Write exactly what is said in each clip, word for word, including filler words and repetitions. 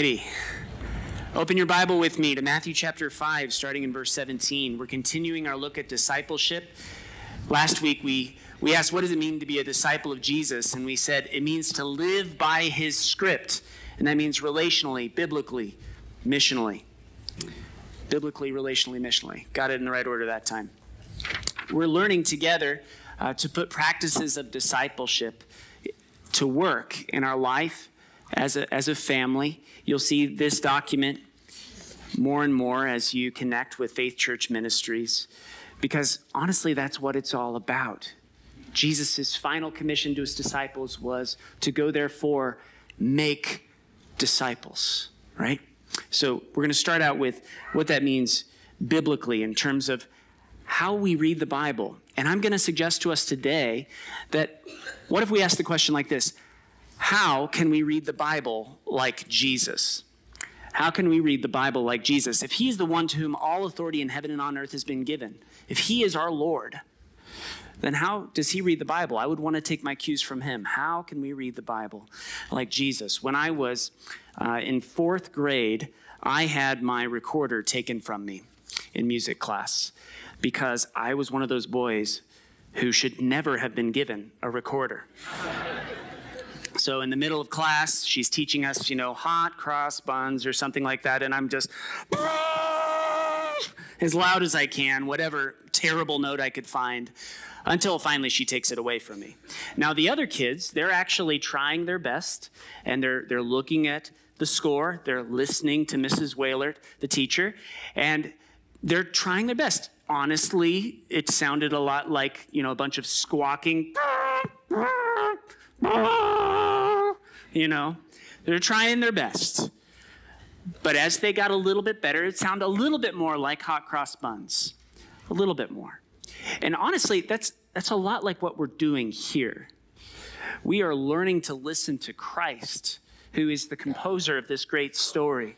Alrighty. Open your Bible with me to Matthew chapter five, starting in verse seventeen. We're continuing our look at discipleship. Last week we, we asked, what does it mean to be a disciple of Jesus? And we said it means to live by his script. And that means relationally, biblically, missionally. Biblically, relationally, missionally. Got it in the right order that time. We're learning together uh, to put practices of discipleship to work in our life as a, as a family. You'll see this document more and more as you connect with Faith Church Ministries, because honestly, that's what it's all about. Jesus' final commission to his disciples was to go, therefore, make disciples, right? So we're going to start out with what that means biblically in terms of how we read the Bible. And I'm going to suggest to us today that what if we ask the question like this: how can we read the Bible like Jesus? How can we read the Bible like Jesus? If he's the one to whom all authority in heaven and on earth has been given, if he is our Lord, then how does he read the Bible? I would want to take my cues from him. How can we read the Bible like Jesus? When I was uh, in fourth grade, I had my recorder taken from me in music class because I was one of those boys who should never have been given a recorder. So in the middle of class, she's teaching us, you know, hot cross buns or something like that, and I'm just as loud as I can, whatever terrible note I could find, until finally she takes it away from me. Now the other kids, they're actually trying their best, and they're, they're looking at the score, they're listening to Missus Wailert, the teacher, and they're trying their best. Honestly, it sounded a lot like, you know, a bunch of squawking. You know, they're trying their best. But as they got a little bit better, it sounded a little bit more like hot cross buns, a little bit more. And honestly, that's, that's a lot like what we're doing here. We are learning to listen to Christ, who is the composer of this great story.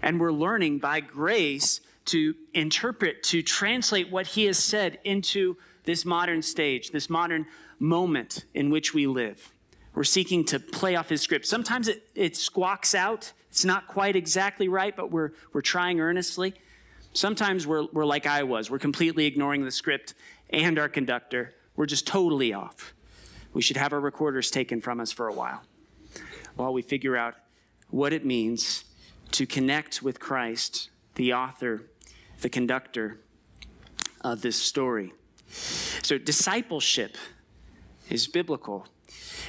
And we're learning by grace to interpret, to translate what he has said into this modern stage, this modern moment in which we live. We're seeking to play off his script. Sometimes it, it squawks out. It's not quite exactly right, but we're, we're trying earnestly. Sometimes we're, we're like I was. We're completely ignoring the script and our conductor. We're just totally off. We should have our recorders taken from us for a while while we figure out what it means to connect with Christ, the author, the conductor of this story. So discipleship is biblical.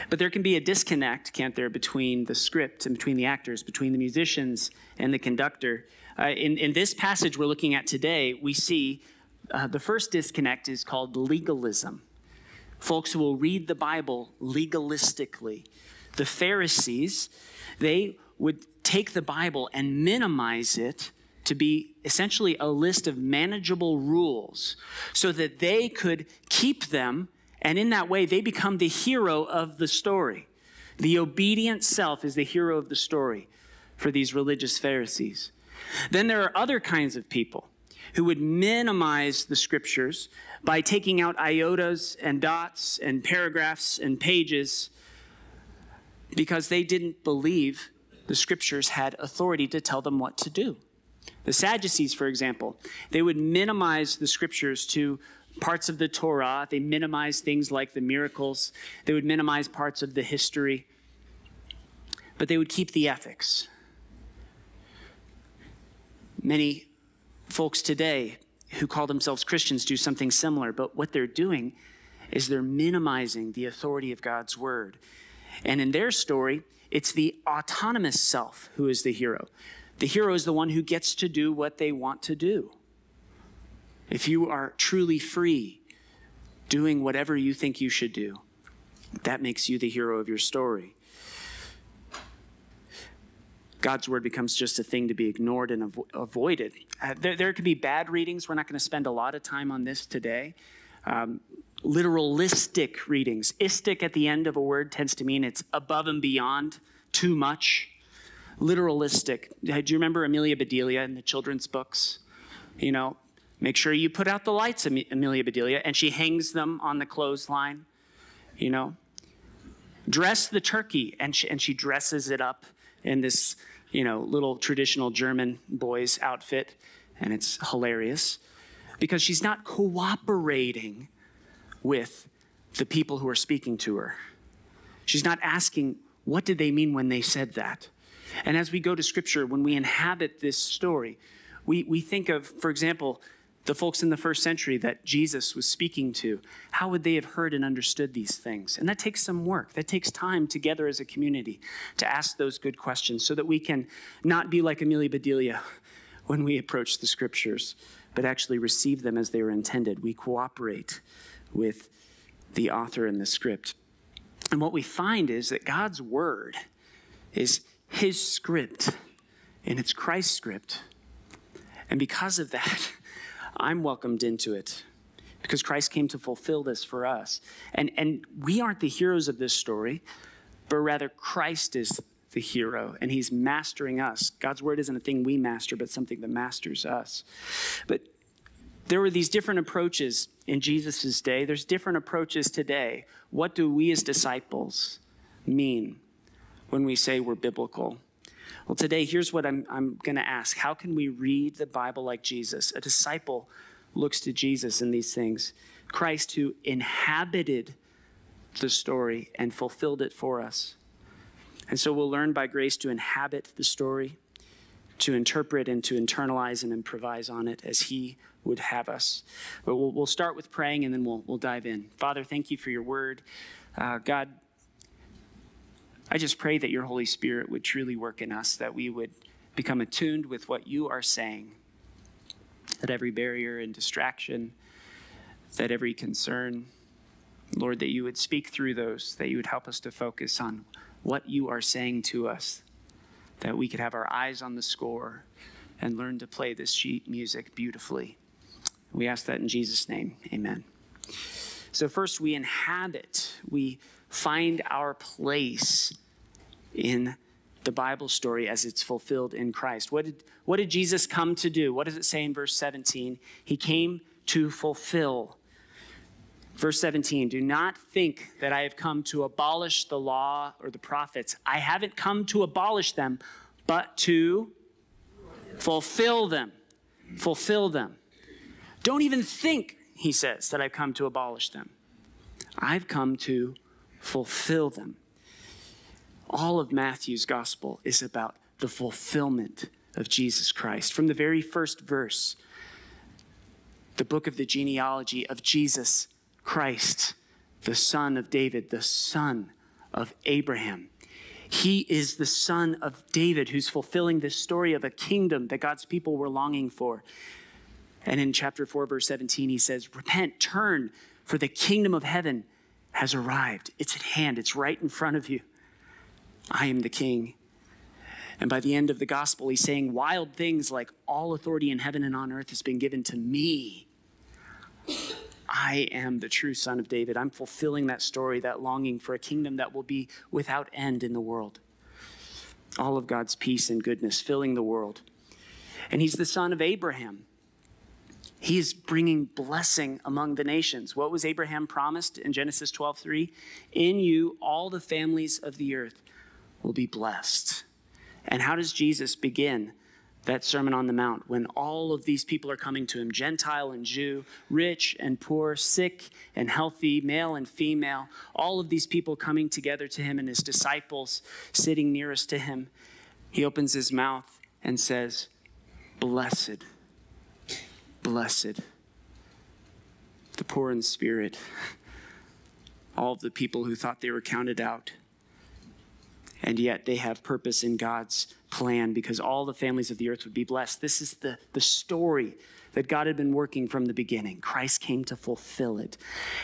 But there can be a disconnect, can't there, between the script and between the actors, between the musicians and the conductor. Uh, in, in this passage we're looking at today, we see uh, the first disconnect is called legalism. Folks who will read the Bible legalistically. The Pharisees, they would take the Bible and minimize it to be essentially a list of manageable rules so that they could keep them. And in that way, they become the hero of the story. The obedient self is the hero of the story for these religious Pharisees. Then there are other kinds of people who would minimize the scriptures by taking out iotas and dots and paragraphs and pages because they didn't believe the scriptures had authority to tell them what to do. The Sadducees, for example, they would minimize the scriptures to parts of the Torah. They minimize things like the miracles. They would minimize parts of the history, but they would keep the ethics. Many folks today who call themselves Christians do something similar, but what they're doing is they're minimizing the authority of God's word. And in their story, it's the autonomous self who is the hero. The hero is the one who gets to do what they want to do. If you are truly free, doing whatever you think you should do, that makes you the hero of your story. God's word becomes just a thing to be ignored and avo avoided. Uh, there, there could be bad readings. We're not going to spend a lot of time on this today. Um, literalistic readings. Istic at the end of a word tends to mean it's above and beyond, too much. Literalistic. Do you remember Amelia Bedelia in the children's books? You know, make sure you put out the lights, Amelia Bedelia, and she hangs them on the clothesline, you know. Dress the turkey, and she, and she dresses it up in this, you know, little traditional German boy's outfit, and it's hilarious because she's not cooperating with the people who are speaking to her. She's not asking, what did they mean when they said that? And as we go to Scripture, when we inhabit this story, we, we think of, for example, the folks in the first century that Jesus was speaking to. How would they have heard and understood these things? And that takes some work. That takes time together as a community to ask those good questions so that we can not be like Amelia Bedelia when we approach the Scriptures, but actually receive them as they were intended. We cooperate with the author and the script. And what we find is that God's word is his script, and it's Christ's script. And because of that, I'm welcomed into it, because Christ came to fulfill this for us. And, and we aren't the heroes of this story, but rather Christ is the hero, and he's mastering us. God's word isn't a thing we master, but something that masters us. But there were these different approaches in Jesus' day. There's different approaches today. What do we as disciples mean when we say we're biblical? Well, today, here's what I'm, I'm going to ask. How can we read the Bible like Jesus? A disciple looks to Jesus in these things. Christ, who inhabited the story and fulfilled it for us. And so we'll learn by grace to inhabit the story, to interpret and to internalize and improvise on it as he would have us. But we'll, we'll start with praying, and then we'll, we'll dive in. Father, thank you for your word. Uh, God, I just pray that your Holy Spirit would truly work in us, that we would become attuned with what you are saying, that every barrier and distraction, that every concern, Lord, that you would speak through those, that you would help us to focus on what you are saying to us, that we could have our eyes on the score and learn to play this sheet music beautifully. We ask that in Jesus' name, amen. So first, we inhabit, we find our place in the Bible story as it's fulfilled in Christ. What did, what did Jesus come to do? What does it say in verse seventeen? He came to fulfill. Verse seventeen, do not think that I have come to abolish the law or the prophets. I haven't come to abolish them, but to fulfill them. Fulfill them. Don't even think, he says, that I've come to abolish them. I've come to fulfill them. All of Matthew's gospel is about the fulfillment of Jesus Christ. From the very first verse, the book of the genealogy of Jesus Christ, the son of David, the son of Abraham. He is the son of David who's fulfilling this story of a kingdom that God's people were longing for. And in chapter four, verse seventeen, he says, repent, turn, for the kingdom of heaven has arrived. It's at hand. It's right in front of you. I am the king. And by the end of the gospel, he's saying wild things like, all authority in heaven and on earth has been given to me. I am the true son of David. I'm fulfilling that story, that longing for a kingdom that will be without end in the world. All of God's peace and goodness filling the world. And he's the son of Abraham. He is bringing blessing among the nations. What was Abraham promised in Genesis twelve three? In you, all the families of the earth will be blessed. And how does Jesus begin that Sermon on the Mount when all of these people are coming to him, Gentile and Jew, rich and poor, sick and healthy, male and female, all of these people coming together to him and his disciples sitting nearest to him? He opens his mouth and says, blessed. Blessed, the poor in spirit, all of the people who thought they were counted out, and yet they have purpose in God's plan because all the families of the earth would be blessed. This is the, the story that God had been working from the beginning. Christ came to fulfill it,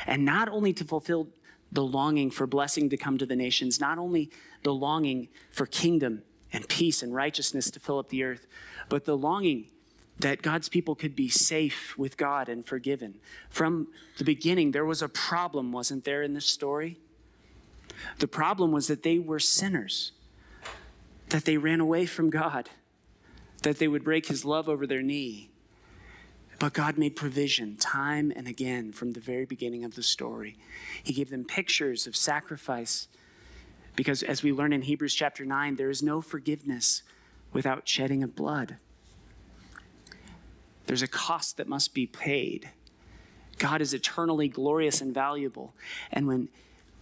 and not only to fulfill the longing for blessing to come to the nations, not only the longing for kingdom and peace and righteousness to fill up the earth, but the longing that God's people could be safe with God and forgiven. From the beginning, there was a problem, wasn't there, in this story? The problem was that they were sinners, that they ran away from God, that they would break his love over their knee. But God made provision time and again from the very beginning of the story. He gave them pictures of sacrifice because, as we learn in Hebrews chapter nine, there is no forgiveness without shedding of blood. There's a cost that must be paid. God is eternally glorious and valuable. And when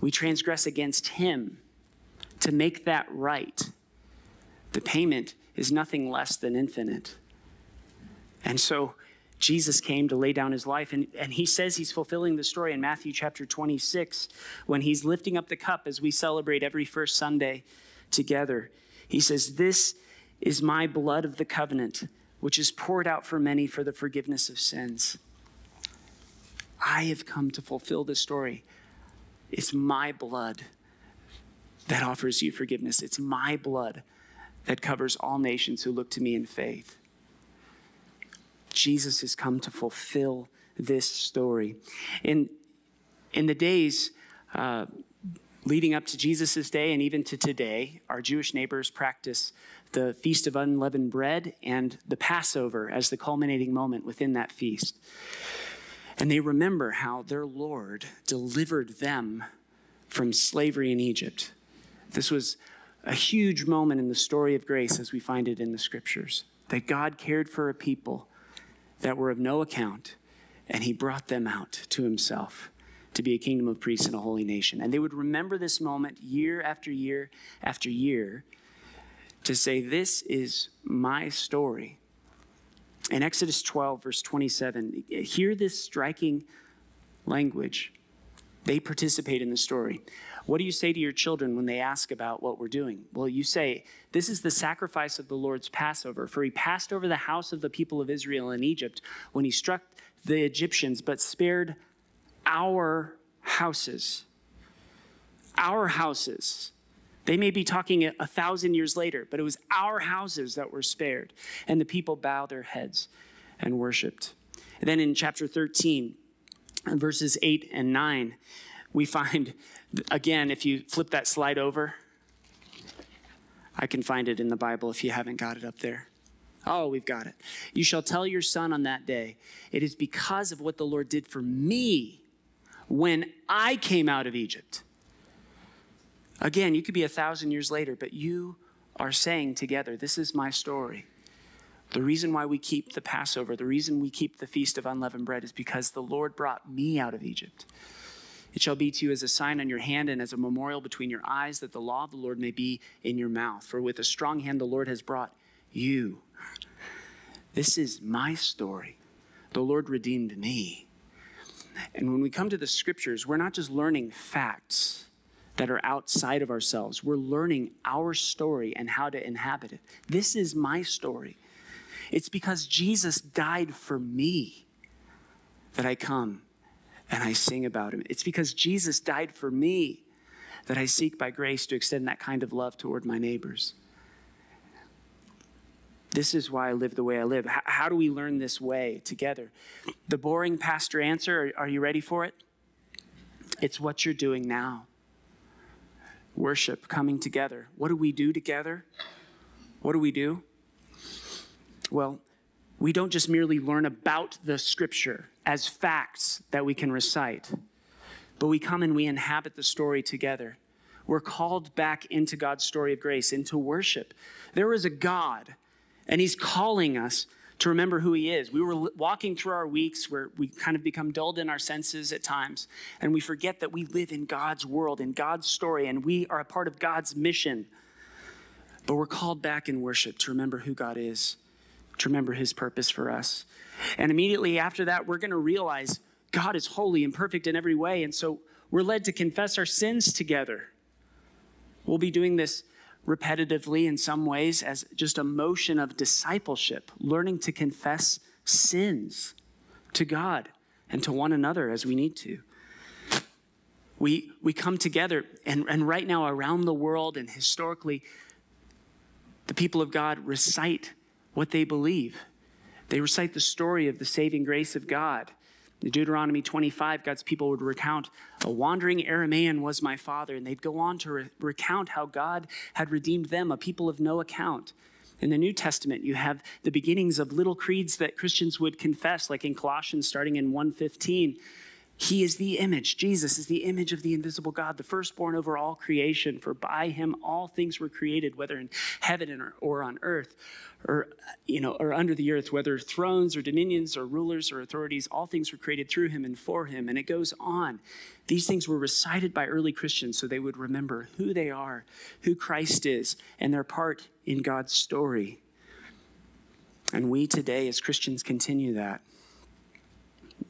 we transgress against him, to make that right, the payment is nothing less than infinite. And so Jesus came to lay down his life, and, and he says he's fulfilling the story in Matthew chapter twenty-six when he's lifting up the cup as we celebrate every first Sunday together. He says, "This is my blood of the covenant, which is poured out for many for the forgiveness of sins." I have come to fulfill the story. It's my blood that offers you forgiveness. It's my blood that covers all nations who look to me in faith. Jesus has come to fulfill this story. In, in the days uh, leading up to Jesus' day and even to today, our Jewish neighbors practice the Feast of Unleavened Bread and the Passover as the culminating moment within that feast. And they remember how their Lord delivered them from slavery in Egypt. This was a huge moment in the story of grace as we find it in the scriptures, that God cared for a people that were of no account, and he brought them out to himself to be a kingdom of priests and a holy nation. And they would remember this moment year after year after year to say, this is my story. In Exodus twelve, verse twenty-seven, hear this striking language. They participate in the story. What do you say to your children when they ask about what we're doing? Well, you say, this is the sacrifice of the Lord's Passover, for he passed over the house of the people of Israel in Egypt when he struck the Egyptians, but spared our houses. Our houses. They may be talking a, a thousand years later, but it was our houses that were spared. And the people bowed their heads and worshiped. And then in chapter thirteen, verses eight and nine, we find, again, if you flip that slide over, I can find it in the Bible if you haven't got it up there. Oh, we've got it. You shall tell your son on that day, it is because of what the Lord did for me when I came out of Egypt. Again, you could be a thousand years later, but you are saying together, this is my story. The reason why we keep the Passover, the reason we keep the Feast of Unleavened Bread is because the Lord brought me out of Egypt. It shall be to you as a sign on your hand and as a memorial between your eyes, that the law of the Lord may be in your mouth. For with a strong hand, the Lord has brought you. This is my story. The Lord redeemed me. And when we come to the scriptures, we're not just learning facts that are outside of ourselves. We're learning our story and how to inhabit it. This is my story. It's because Jesus died for me that I come and I sing about him. It's because Jesus died for me that I seek by grace to extend that kind of love toward my neighbors. This is why I live the way I live. H- how do we learn this way together? The boring pastor answer, are, are you ready for it? It's what you're doing now. Worship, coming together. What do we do together? What do we do? Well, we don't just merely learn about the scripture as facts that we can recite, but we come and we inhabit the story together. We're called back into God's story of grace, into worship. There is a God, and he's calling us to remember who he is. We were walking through our weeks where we kind of become dulled in our senses at times, and we forget that we live in God's world, in God's story, and we are a part of God's mission. But we're called back in worship to remember who God is, to remember his purpose for us. And immediately after that, we're going to realize God is holy and perfect in every way. And so we're led to confess our sins together. We'll be doing this repetitively in some ways as just a motion of discipleship, learning to confess sins to God and to one another as we need to. We, we come together, and, and right now around the world and historically, the people of God recite what they believe. They recite the story of the saving grace of God. In Deuteronomy twenty-five, God's people would recount, a wandering Aramean was my father, and they'd go on to re- recount how God had redeemed them, a people of no account. In the New Testament, you have the beginnings of little creeds that Christians would confess, like in Colossians, starting in one fifteen, He is the image. Jesus is the image of the invisible God, the firstborn over all creation. For by him all things were created, whether in heaven or, or on earth, or you know, or under the earth, whether thrones or dominions or rulers or authorities. All things were created through him and for him. And it goes on. These things were recited by early Christians so they would remember who they are, who Christ is, and their part in God's story. And we today as Christians continue that.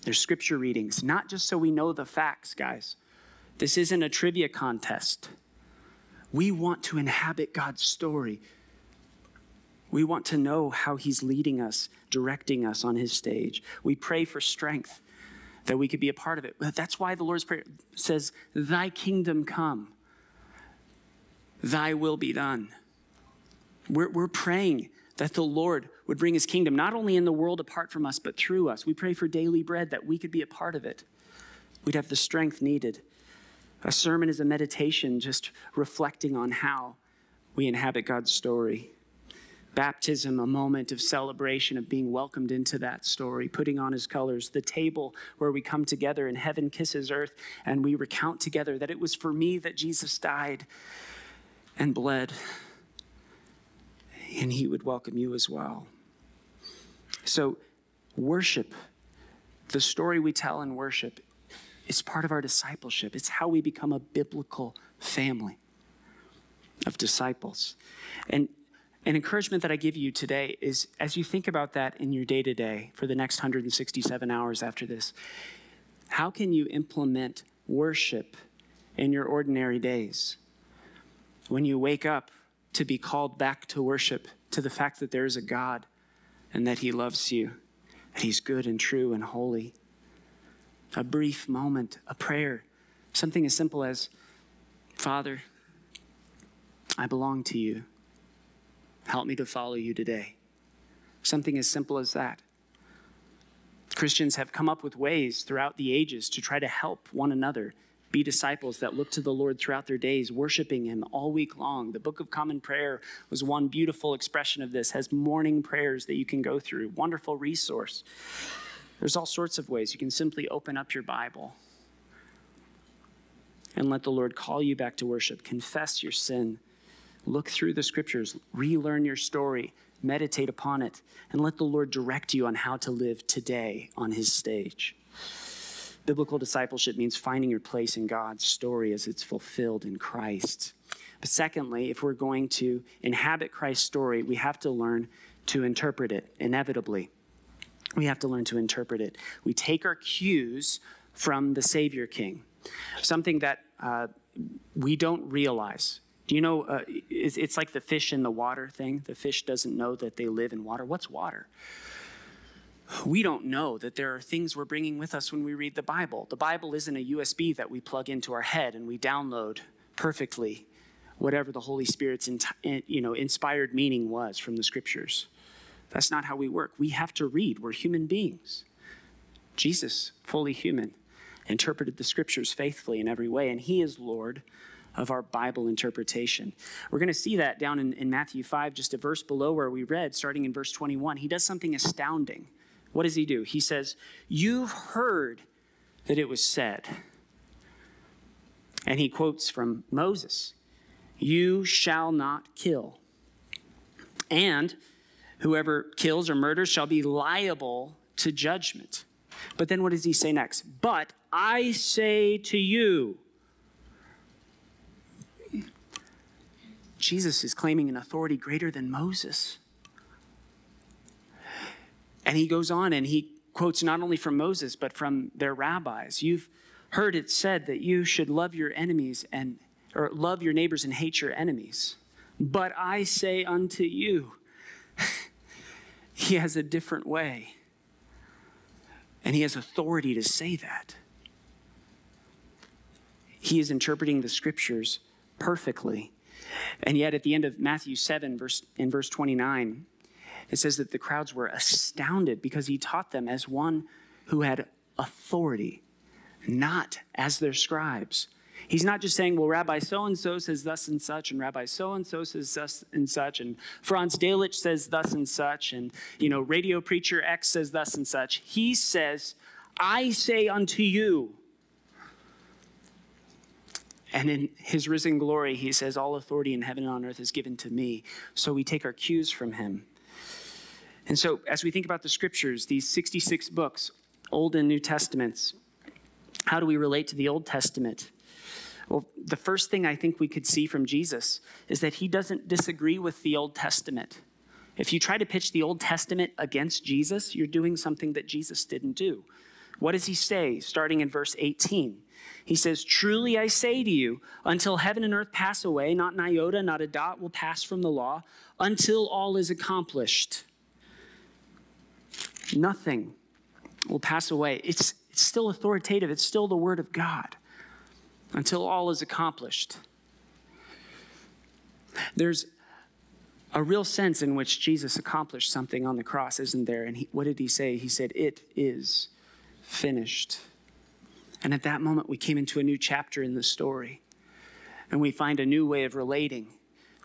There's scripture readings, not just so we know the facts, guys. This isn't a trivia contest. We want to inhabit God's story. We want to know how he's leading us, directing us on his stage. We pray for strength, that we could be a part of it. That's why the Lord's Prayer says, thy kingdom come, thy will be done. We're, we're praying that the Lord would bring his kingdom, not only in the world apart from us, but through us. We pray for daily bread, that we could be a part of it. We'd have the strength needed. A sermon is a meditation, just reflecting on how we inhabit God's story. Baptism, a moment of celebration, of being welcomed into that story, putting on his colors. The table where we come together and heaven kisses earth, and we recount together that it was for me that Jesus died and bled, and he would welcome you as well. So worship, the story we tell in worship, is part of our discipleship. It's how we become a biblical family of disciples. And an encouragement that I give you today is, as you think about that in your day-to-day for the next one hundred sixty-seven hours after this, how can you implement worship in your ordinary days? When you wake up, to be called back to worship, to the fact that there is a God and that he loves you, that he's good and true and holy. A brief moment, a prayer, something as simple as, Father, I belong to you. Help me to follow you today. Something as simple as that. Christians have come up with ways throughout the ages to try to help one another be disciples that look to the Lord throughout their days, worshiping him all week long. The Book of Common Prayer was one beautiful expression of this, has morning prayers that you can go through. Wonderful resource. There's all sorts of ways. You can simply open up your Bible and let the Lord call you back to worship. Confess your sin. Look through the scriptures. Relearn your story. Meditate upon it. And let the Lord direct you on how to live today on his stage. Biblical discipleship means finding your place in God's story as it's fulfilled in Christ. But secondly, if we're going to inhabit Christ's story, we have to learn to interpret it, inevitably. We have to learn to interpret it. We take our cues from the Savior King, something that uh, we don't realize. Do you know, uh, it's, it's like the fish in the water thing. The fish doesn't know that they live in water. What's water? We don't know that there are things we're bringing with us when we read the Bible. The Bible isn't a U S B that we plug into our head and we download perfectly whatever the Holy Spirit's you know, inspired meaning was from the scriptures. That's not how we work. We have to read. We're human beings. Jesus, fully human, interpreted the scriptures faithfully in every way, and he is Lord of our Bible interpretation. We're going to see that down in, in Matthew five, just a verse below where we read, starting in verse twenty-one. He does something astounding. What does he do? He says, you've heard that it was said. And he quotes from Moses, you shall not kill. And whoever kills or murders shall be liable to judgment. But then what does he say next? But I say to you. Jesus is claiming an authority greater than Moses. And he goes on and he quotes not only from Moses, but from their rabbis. You've heard it said that you should love your enemies and, or love your neighbors and hate your enemies. But I say unto you, he has a different way. And he has authority to say that. He is interpreting the scriptures perfectly. And yet at the end of Matthew seven, verse, in verse twenty-nine, it says that the crowds were astounded because he taught them as one who had authority, not as their scribes. He's not just saying, well, Rabbi so-and-so says thus and such, and Rabbi so-and-so says thus and such, and Franz Delitzsch says thus and such, and, you know, Radio Preacher X says thus and such. He says, I say unto you. And in his risen glory, he says, all authority in heaven and on earth is given to me. So we take our cues from him. And so as we think about the scriptures, these sixty-six books, Old and New Testaments, how do we relate to the Old Testament? Well, the first thing I think we could see from Jesus is that he doesn't disagree with the Old Testament. If you try to pitch the Old Testament against Jesus, you're doing something that Jesus didn't do. What does he say, starting in verse eighteen? He says, truly I say to you, until heaven and earth pass away, not an iota, not a dot will pass from the law, until all is accomplished. Nothing will pass away. It's, it's still authoritative. It's still the word of God. Until all is accomplished. There's a real sense in which Jesus accomplished something on the cross, isn't there? And he, what did he say? He said, it is finished. And at that moment, we came into a new chapter in the story. And we find a new way of relating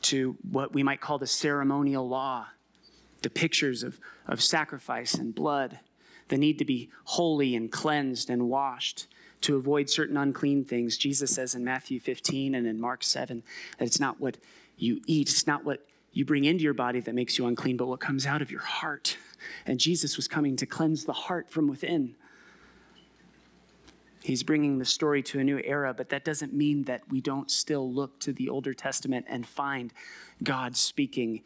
to what we might call the ceremonial law, the pictures of, of sacrifice and blood, the need to be holy and cleansed and washed, to avoid certain unclean things. Jesus says in Matthew fifteen and in Mark seven that it's not what you eat, it's not what you bring into your body that makes you unclean, but what comes out of your heart. And Jesus was coming to cleanse the heart from within. He's bringing the story to a new era, but that doesn't mean that we don't still look to the Old Testament and find God speaking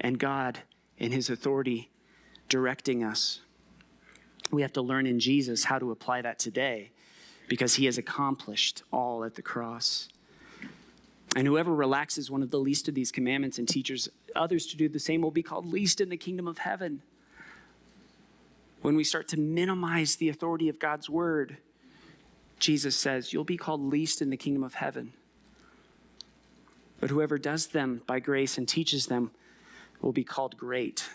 and God in his authority directing us. We have to learn in Jesus how to apply that today, because he has accomplished all at the cross. And whoever relaxes one of the least of these commandments and teaches others to do the same will be called least in the kingdom of heaven. When we start to minimize the authority of God's word, Jesus says, you'll be called least in the kingdom of heaven. But whoever does them by grace and teaches them will be called great.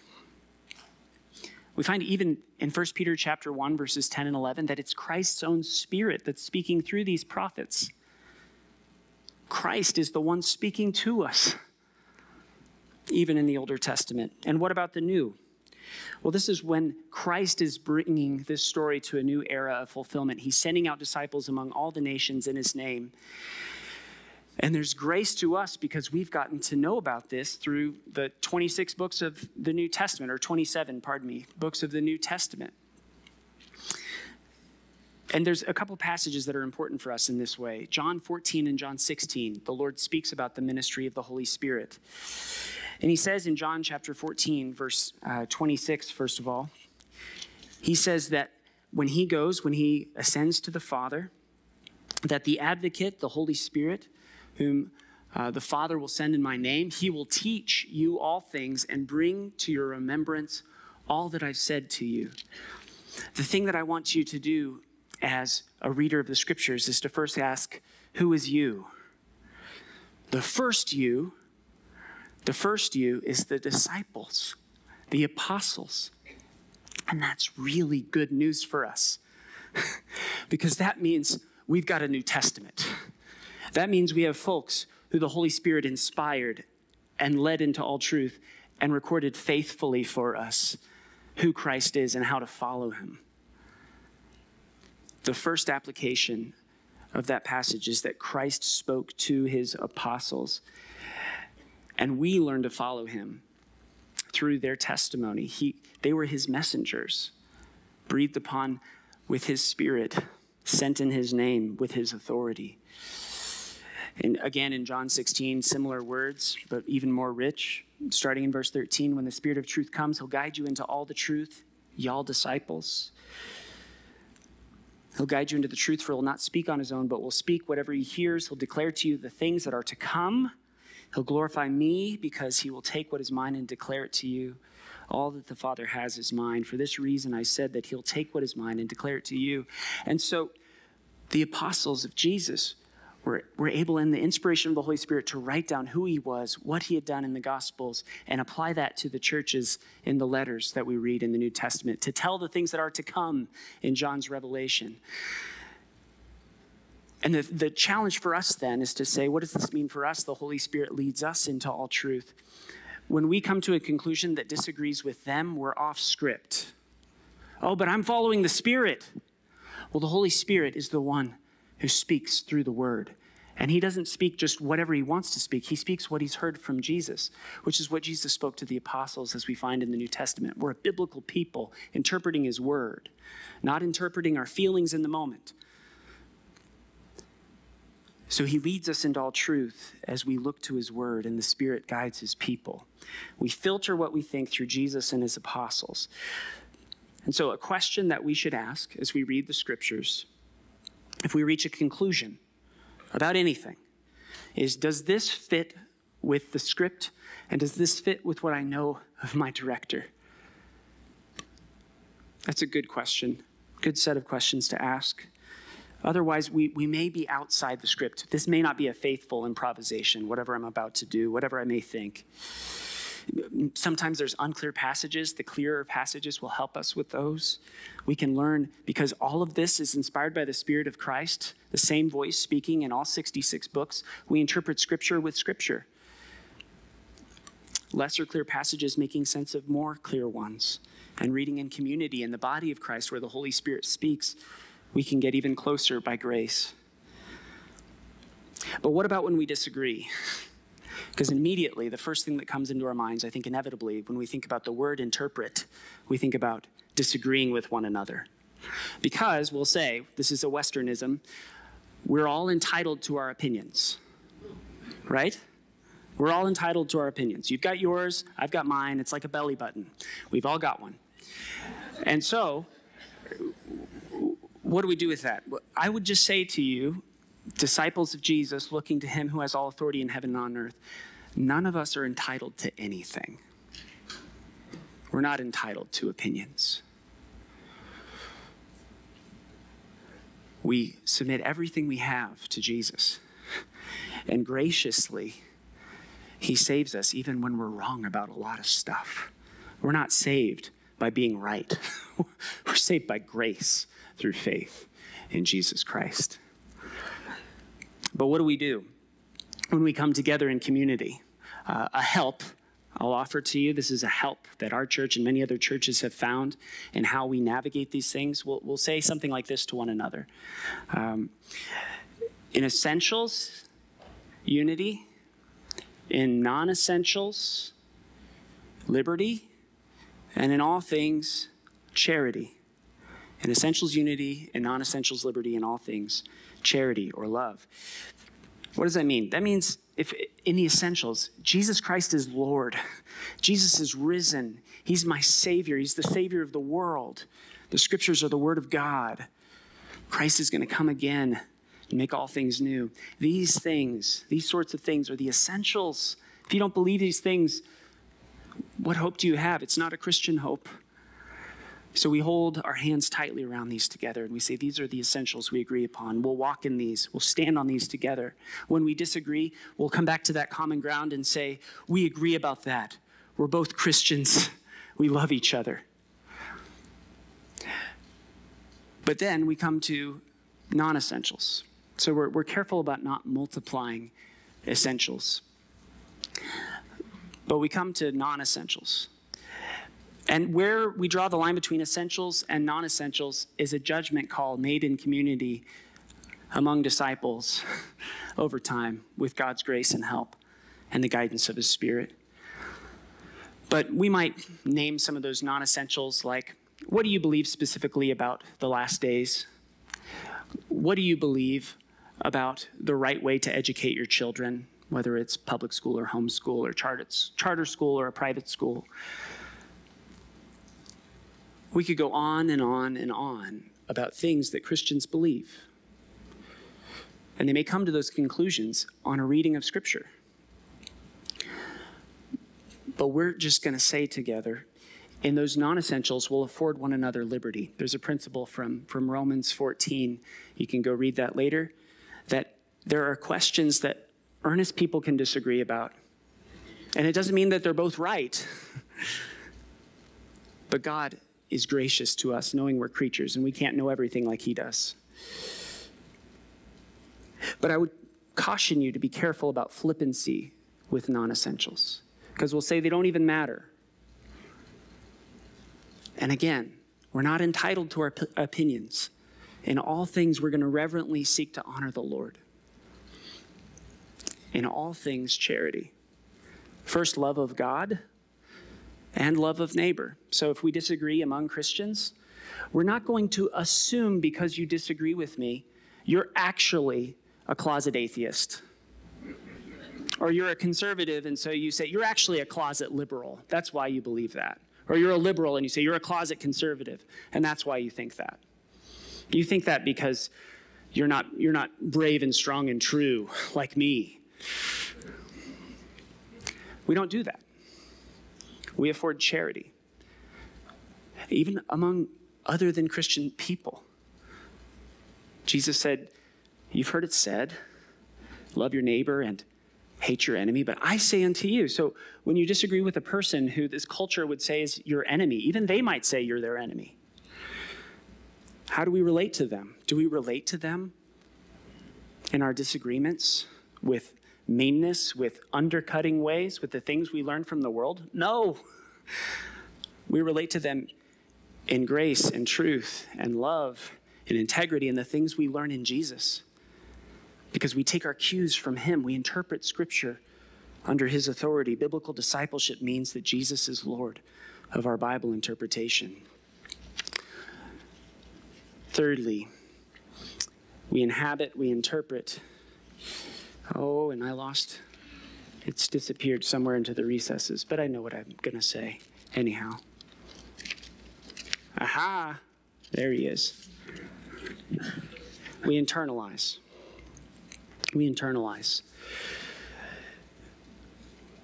We find even in First Peter chapter one, verses ten and eleven, that it's Christ's own spirit that's speaking through these prophets. Christ is the one speaking to us, even in the Old Testament. And what about the New? Well, this is when Christ is bringing this story to a new era of fulfillment. He's sending out disciples among all the nations in his name. And there's grace to us because we've gotten to know about this through the twenty-six books of the New Testament, or twenty-seven, pardon me, books of the New Testament. And there's a couple passages that are important for us in this way. John fourteen and John sixteen, the Lord speaks about the ministry of the Holy Spirit. And he says in John chapter fourteen, verse twenty-six, first of all, he says that when he goes, when he ascends to the Father, that the advocate, the Holy Spirit, whom uh, the Father will send in my name, he will teach you all things and bring to your remembrance all that I've said to you. The thing that I want you to do as a reader of the scriptures is to first ask, who is you? The first you, the first you is the disciples, the apostles. And that's really good news for us because that means we've got a New Testament. That means we have folks who the Holy Spirit inspired and led into all truth and recorded faithfully for us who Christ is and how to follow him. The first application of that passage is that Christ spoke to his apostles, and we learn to follow him through their testimony. He, they were his messengers, breathed upon with his spirit, sent in his name with his authority. And again, in John sixteen, similar words, but even more rich, starting in verse thirteen, when the Spirit of truth comes, he'll guide you into all the truth, y'all disciples. He'll guide you into the truth, for he'll not speak on his own, but will speak whatever he hears. He'll declare to you the things that are to come. He'll glorify me because he will take what is mine and declare it to you. All that the Father has is mine. For this reason, I said that he'll take what is mine and declare it to you. And so the apostles of Jesus We're, we're able in the inspiration of the Holy Spirit to write down who he was, what he had done in the Gospels, and apply that to the churches in the letters that we read in the New Testament, to tell the things that are to come in John's Revelation. And the, the challenge for us then is to say, what does this mean for us? The Holy Spirit leads us into all truth. When we come to a conclusion that disagrees with them, we're off script. Oh, but I'm following the Spirit. Well, the Holy Spirit is the one who speaks through the word. And he doesn't speak just whatever he wants to speak. He speaks what he's heard from Jesus, which is what Jesus spoke to the apostles, as we find in the New Testament. We're a biblical people interpreting his word, not interpreting our feelings in the moment. So he leads us into all truth as we look to his word, and the Spirit guides his people. We filter what we think through Jesus and his apostles. And so a question that we should ask as we read the scriptures, if we reach a conclusion about anything, is, does this fit with the script, and does this fit with what I know of my director? That's a good question, good set of questions to ask. Otherwise, we, we may be outside the script. This may not be a faithful improvisation, whatever I'm about to do, whatever I may think. Sometimes there's unclear passages. The clearer passages will help us with those. We can learn, because all of this is inspired by the Spirit of Christ, the same voice speaking in all sixty-six books. We interpret scripture with scripture. Lesser clear passages making sense of more clear ones. And reading in community in the body of Christ where the Holy Spirit speaks, we can get even closer by grace. But what about when we disagree? Because immediately, the first thing that comes into our minds, I think inevitably, when we think about the word interpret, we think about disagreeing with one another. Because we'll say, this is a Westernism, we're all entitled to our opinions, right? We're all entitled to our opinions. You've got yours, I've got mine. It's like a belly button. We've all got one. And so, what do we do with that? I would just say to you, disciples of Jesus, looking to him who has all authority in heaven and on earth, none of us are entitled to anything. We're not entitled to opinions. We submit everything we have to Jesus. And graciously, he saves us even when we're wrong about a lot of stuff. We're not saved by being right. We're saved by grace through faith in Jesus Christ. But what do we do when we come together in community? Uh, a help I'll offer to you. This is a help that our church and many other churches have found in how we navigate these things. We'll, we'll say something like this to one another. Um, in essentials, unity. In non-essentials, liberty. And in all things, charity. In essentials, unity. In non-essentials, liberty. In all things, charity or love. What does that mean? That means, if in the essentials, Jesus Christ is Lord. Jesus is risen. He's my Savior. He's the Savior of the world. The Scriptures are the Word of God. Christ is going to come again and make all things new. These things, these sorts of things are the essentials. If you don't believe these things, what hope do you have? It's not a Christian hope. So we hold our hands tightly around these together, and we say, these are the essentials we agree upon. We'll walk in these. We'll stand on these together. When we disagree, we'll come back to that common ground and say, we agree about that. We're both Christians. We love each other. But then we come to non-essentials. So we're, we're careful about not multiplying essentials. But we come to non-essentials. And where we draw the line between essentials and non-essentials is a judgment call made in community among disciples over time with God's grace and help and the guidance of his Spirit. But we might name some of those non-essentials, like, what do you believe specifically about the last days? What do you believe about the right way to educate your children, whether it's public school or homeschool or charter school or a private school? We could go on and on and on about things that Christians believe. And they may come to those conclusions on a reading of Scripture. But we're just going to say together, in those non-essentials, we'll afford one another liberty. There's a principle from, from Romans fourteen, you can go read that later, that there are questions that earnest people can disagree about. And it doesn't mean that they're both right. But God is gracious to us, knowing we're creatures, and we can't know everything like he does. But I would caution you to be careful about flippancy with non-essentials, because we'll say they don't even matter. And again, we're not entitled to our opinions. In all things, we're going to reverently seek to honor the Lord. In all things, charity. First, love of God and love of neighbor. So if we disagree among Christians, we're not going to assume because you disagree with me, you're actually a closet atheist. Or you're a conservative, and so you say, you're actually a closet liberal. That's why you believe that. Or you're a liberal, and you say, you're a closet conservative, and that's why you think that. You think that because you're not, you're not brave and strong and true like me. We don't do that. We afford charity, even among other than Christian people. Jesus said, you've heard it said, love your neighbor and hate your enemy, but I say unto you. So when you disagree with a person who this culture would say is your enemy, even they might say you're their enemy. How do we relate to them? Do we relate to them in our disagreements with meanness, with undercutting ways, with the things we learn from the world? No. We relate to them in grace and truth and love and integrity and the things we learn in Jesus, because we take our cues from him. We interpret scripture under his authority. Biblical discipleship means that Jesus is Lord of our Bible interpretation. Thirdly, we inhabit, we interpret. Oh, and I lost, it's disappeared somewhere into the recesses, but I know what I'm going to say anyhow. Aha, there he is. We internalize. We internalize.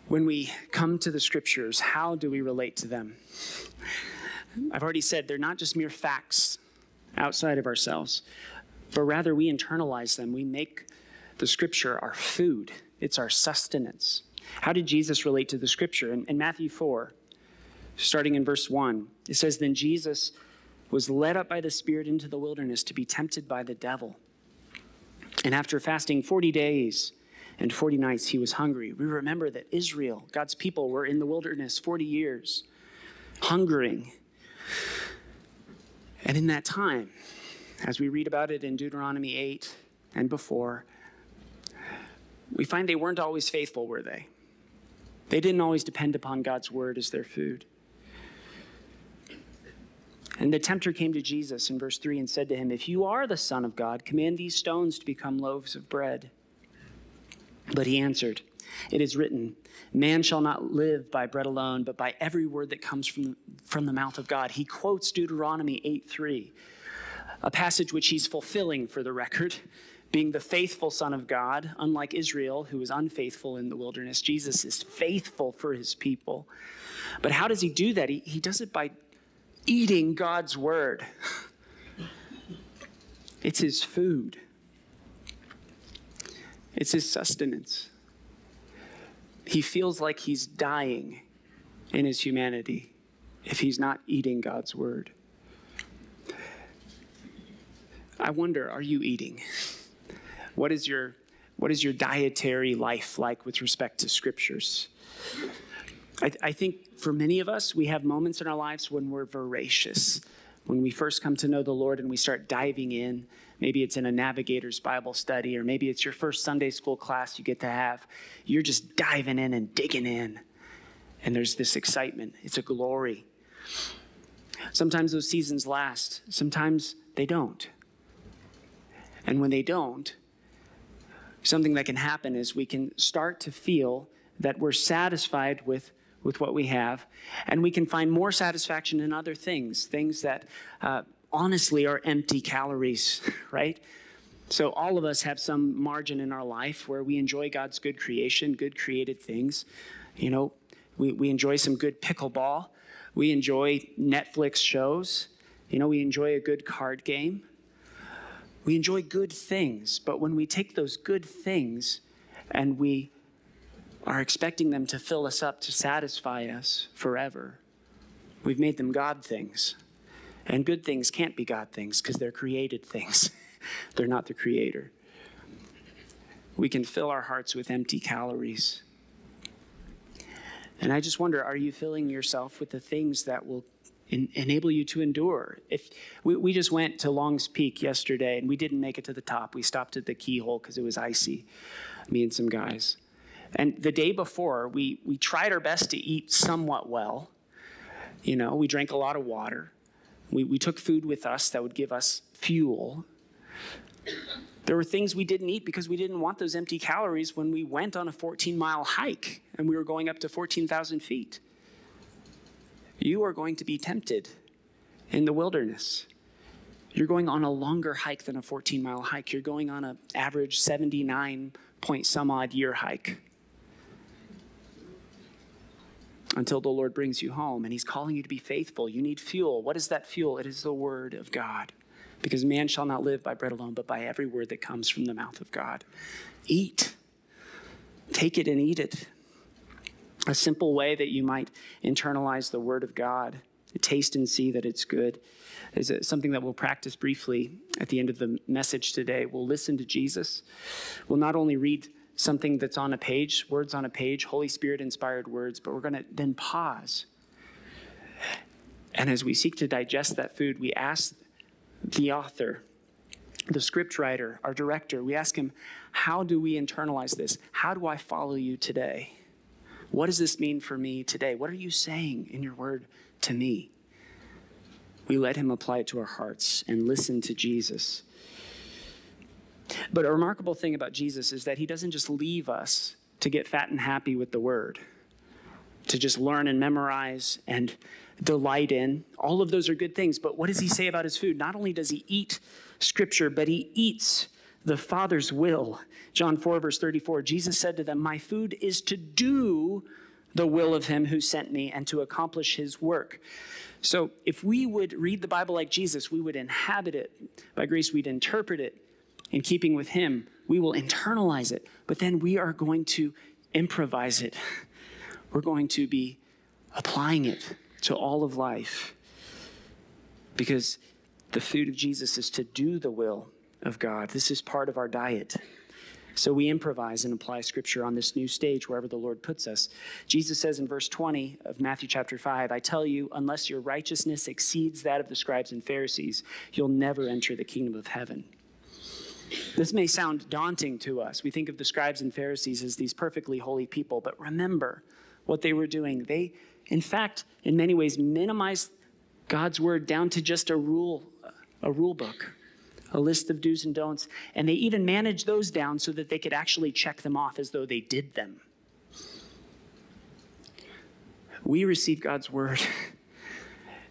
When we come to the scriptures, how do we relate to them? I've already said they're not just mere facts outside of ourselves, but rather we internalize them. We make the scripture our food. It's our sustenance. How did Jesus relate to the scripture? In, in Matthew four, starting in verse one, it says, then Jesus was led up by the Spirit into the wilderness to be tempted by the devil. And after fasting forty days and forty nights, he was hungry. We remember that Israel, God's people, were in the wilderness forty years, hungering. And in that time, as we read about it in Deuteronomy eight and before, we find they weren't always faithful, were they? They didn't always depend upon God's word as their food. And the tempter came to Jesus in verse three and said to him, if you are the Son of God, command these stones to become loaves of bread. But he answered, it is written, man shall not live by bread alone, but by every word that comes from, from the mouth of God. He quotes Deuteronomy eight three, a passage which he's fulfilling for the record, being the faithful Son of God. Unlike Israel, who was unfaithful in the wilderness, Jesus is faithful for his people. But how does he do that? He, he does it by eating God's word. It's his food. It's his sustenance. He feels like he's dying in his humanity if he's not eating God's word. I wonder, are you eating? What is your, what is your dietary life like with respect to scriptures? I, th- I think for many of us, we have moments in our lives when we're voracious. When we first come to know the Lord and we start diving in, maybe it's in a Navigator's Bible study, or maybe it's your first Sunday school class you get to have. You're just diving in and digging in. And there's this excitement. It's a glory. Sometimes those seasons last. Sometimes they don't. And when they don't, something that can happen is we can start to feel that we're satisfied with with what we have, and we can find more satisfaction in other things, things that uh, honestly are empty calories, right? So all of us have some margin in our life where we enjoy God's good creation, good created things. You know, we, we enjoy some good pickleball. We enjoy Netflix shows. You know, we enjoy a good card game. We enjoy good things, but when we take those good things and we are expecting them to fill us up, to satisfy us forever, we've made them God things. And good things can't be God things because they're created things. They're not the creator. We can fill our hearts with empty calories. And I just wonder, are you filling yourself with the things that will and enable you to endure. If we, we just went to Long's Peak yesterday, and we didn't make it to the top. We stopped at the keyhole because it was icy, me and some guys. And the day before, we, we tried our best to eat somewhat well. You know, we drank a lot of water. We, we took food with us that would give us fuel. There were things we didn't eat because we didn't want those empty calories when we went on a fourteen-mile hike and we were going up to fourteen thousand feet. You are going to be tempted in the wilderness. You're going on a longer hike than a fourteen-mile hike. You're going on an average seventy-nine point some odd year hike until the Lord brings you home, and he's calling you to be faithful. You need fuel. What is that fuel? It is the word of God. Because man shall not live by bread alone, but by every word that comes from the mouth of God. Eat. Take it and eat it. A simple way that you might internalize the word of God, taste and see that it's good, is something that we'll practice briefly at the end of the message today. We'll listen to Jesus. We'll not only read something that's on a page, words on a page, Holy Spirit-inspired words, but we're going to then pause. And as we seek to digest that food, we ask the author, the script writer, our director, we ask him, how do we internalize this? How do I follow you today? What does this mean for me today? What are you saying in your word to me? We let him apply it to our hearts and listen to Jesus. But a remarkable thing about Jesus is that he doesn't just leave us to get fat and happy with the word, to just learn and memorize and delight in. All of those are good things, but what does he say about his food? Not only does he eat scripture, but he eats the Father's will. John four, verse thirty-four, Jesus said to them, "My food is to do the will of him who sent me and to accomplish his work." So if we would read the Bible like Jesus, we would inhabit it. By grace, we'd interpret it in keeping with him. We will internalize it, but then we are going to improvise it. We're going to be applying it to all of life, because the food of Jesus is to do the will of God. This is part of our diet. So we improvise and apply scripture on this new stage wherever the Lord puts us. Jesus says in verse twenty of Matthew chapter five, "I tell you, unless your righteousness exceeds that of the scribes and Pharisees, you'll never enter the kingdom of heaven." This may sound daunting to us. We think of the scribes and Pharisees as these perfectly holy people, but remember what they were doing. They, in fact, in many ways, minimized God's word down to just a rule, a rule book, a list of do's and don'ts, and they even managed those down so that they could actually check them off as though they did them. We receive God's word,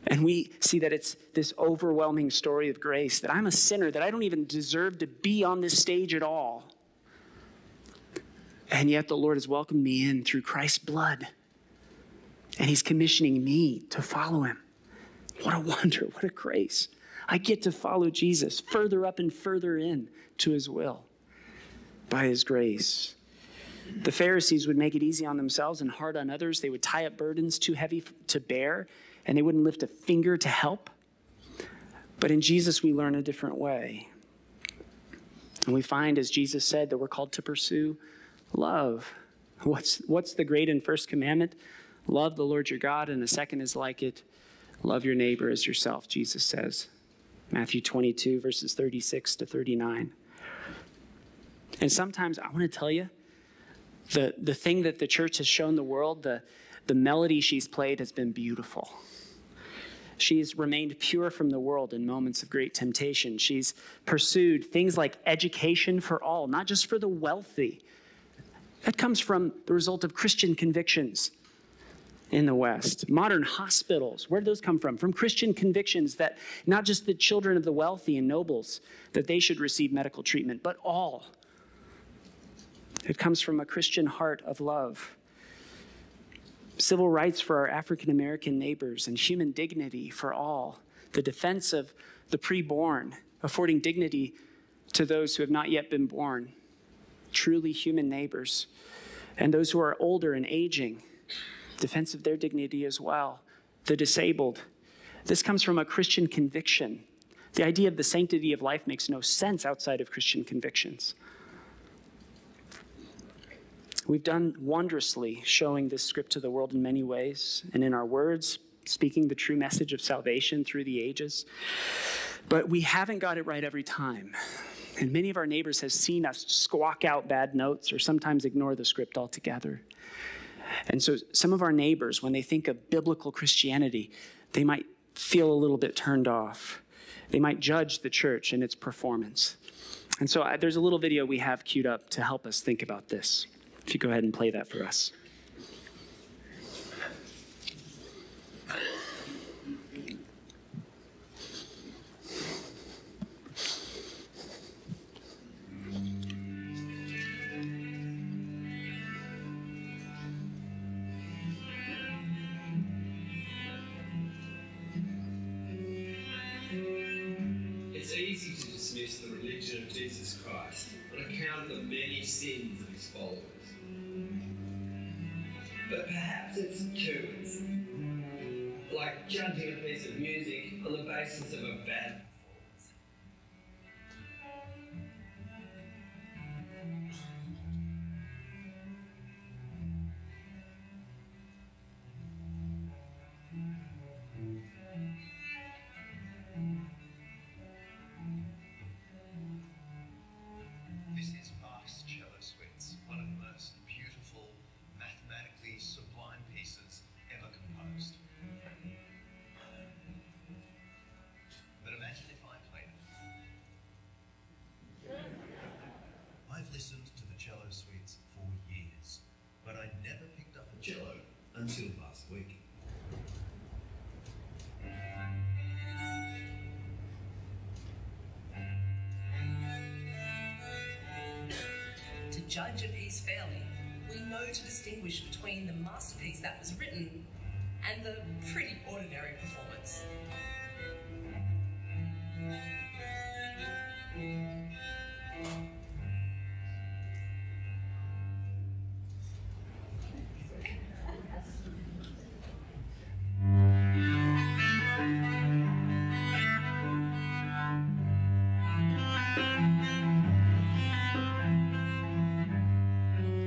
and we see that it's this overwhelming story of grace, that I'm a sinner, that I don't even deserve to be on this stage at all. And yet the Lord has welcomed me in through Christ's blood. And he's commissioning me to follow him. What a wonder, what a grace. I get to follow Jesus further up and further in to his will by his grace. The Pharisees would make it easy on themselves and hard on others. They would tie up burdens too heavy to bear, and they wouldn't lift a finger to help. But in Jesus, we learn a different way. And we find, as Jesus said, that we're called to pursue love. What's, what's the great and first commandment? Love the Lord your God, and the second is like it. Love your neighbor as yourself, Jesus says. Matthew twenty-two, verses thirty-six to thirty-nine. And sometimes, I want to tell you, the, the thing that the church has shown the world, the, the melody she's played has been beautiful. She's remained pure from the world in moments of great temptation. She's pursued things like education for all, not just for the wealthy. That comes from the result of Christian convictions in the West. Modern hospitals, where did those come from? From Christian convictions that not just the children of the wealthy and nobles, that they should receive medical treatment, but all. It comes from a Christian heart of love. Civil rights for our African American neighbors and human dignity for all. The defense of the preborn, affording dignity to those who have not yet been born. Truly human neighbors. And those who are older and aging, defense of their dignity as well, the disabled. This comes from a Christian conviction. The idea of the sanctity of life makes no sense outside of Christian convictions. We've done wondrously showing this script to the world in many ways, and in our words, speaking the true message of salvation through the ages. But we haven't got it right every time. And many of our neighbors have seen us squawk out bad notes or sometimes ignore the script altogether. And so some of our neighbors, when they think of biblical Christianity, they might feel a little bit turned off. They might judge the church and its performance. And so I, there's a little video we have queued up to help us think about this. If you go ahead and play that for us. Sins of his followers. But perhaps it's too easy. Like judging a piece of music on the basis of a bad performance. Judge a piece fairly, we know to distinguish between the masterpiece that was written and the pretty ordinary performance.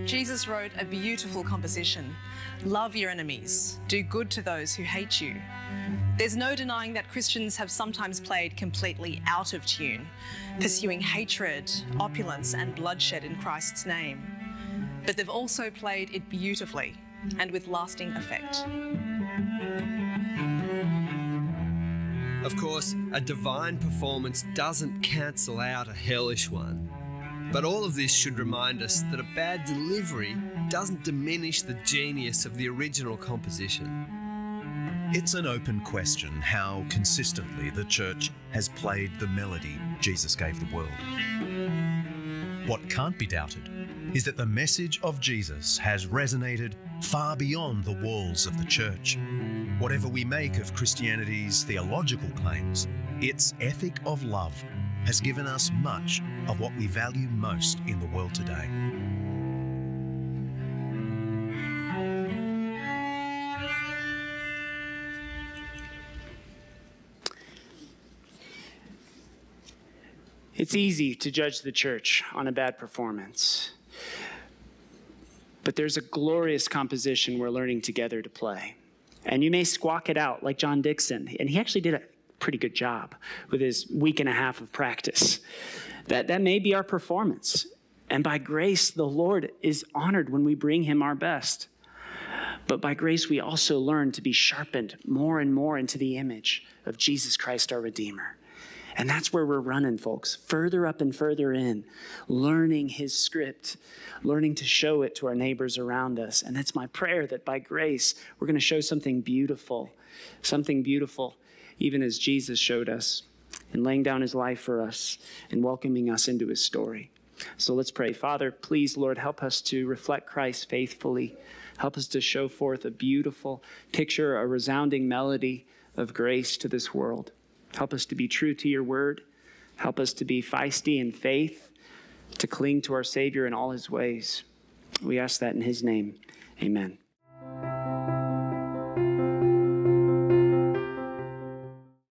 Jesus wrote a beautiful composition. Love your enemies, do good to those who hate you. There's no denying that Christians have sometimes played completely out of tune, pursuing hatred, opulence, and bloodshed in Christ's name. But they've also played it beautifully and with lasting effect. Of course, a divine performance doesn't cancel out a hellish one. But all of this should remind us that a bad delivery doesn't diminish the genius of the original composition. It's an open question how consistently the church has played the melody Jesus gave the world. What can't be doubted is that the message of Jesus has resonated far beyond the walls of the church. Whatever we make of Christianity's theological claims, its ethic of love has given us much of what we value most in the world today. It's easy to judge the church on a bad performance, but there's a glorious composition we're learning together to play. And you may squawk it out like John Dixon, and he actually did it. Pretty good job with his week and a half of practice. That, that may be our performance. And by grace, the Lord is honored when we bring him our best. But by grace, we also learn to be sharpened more and more into the image of Jesus Christ, our Redeemer. And that's where we're running, folks, further up and further in, learning his script, learning to show it to our neighbors around us. And that's my prayer, that by grace, we're going to show something beautiful, something beautiful, even as Jesus showed us in laying down his life for us and welcoming us into his story. So let's pray. Father, please, Lord, help us to reflect Christ faithfully. Help us to show forth a beautiful picture, a resounding melody of grace to this world. Help us to be true to your word. Help us to be feisty in faith, to cling to our Savior in all his ways. We ask that in his name. Amen.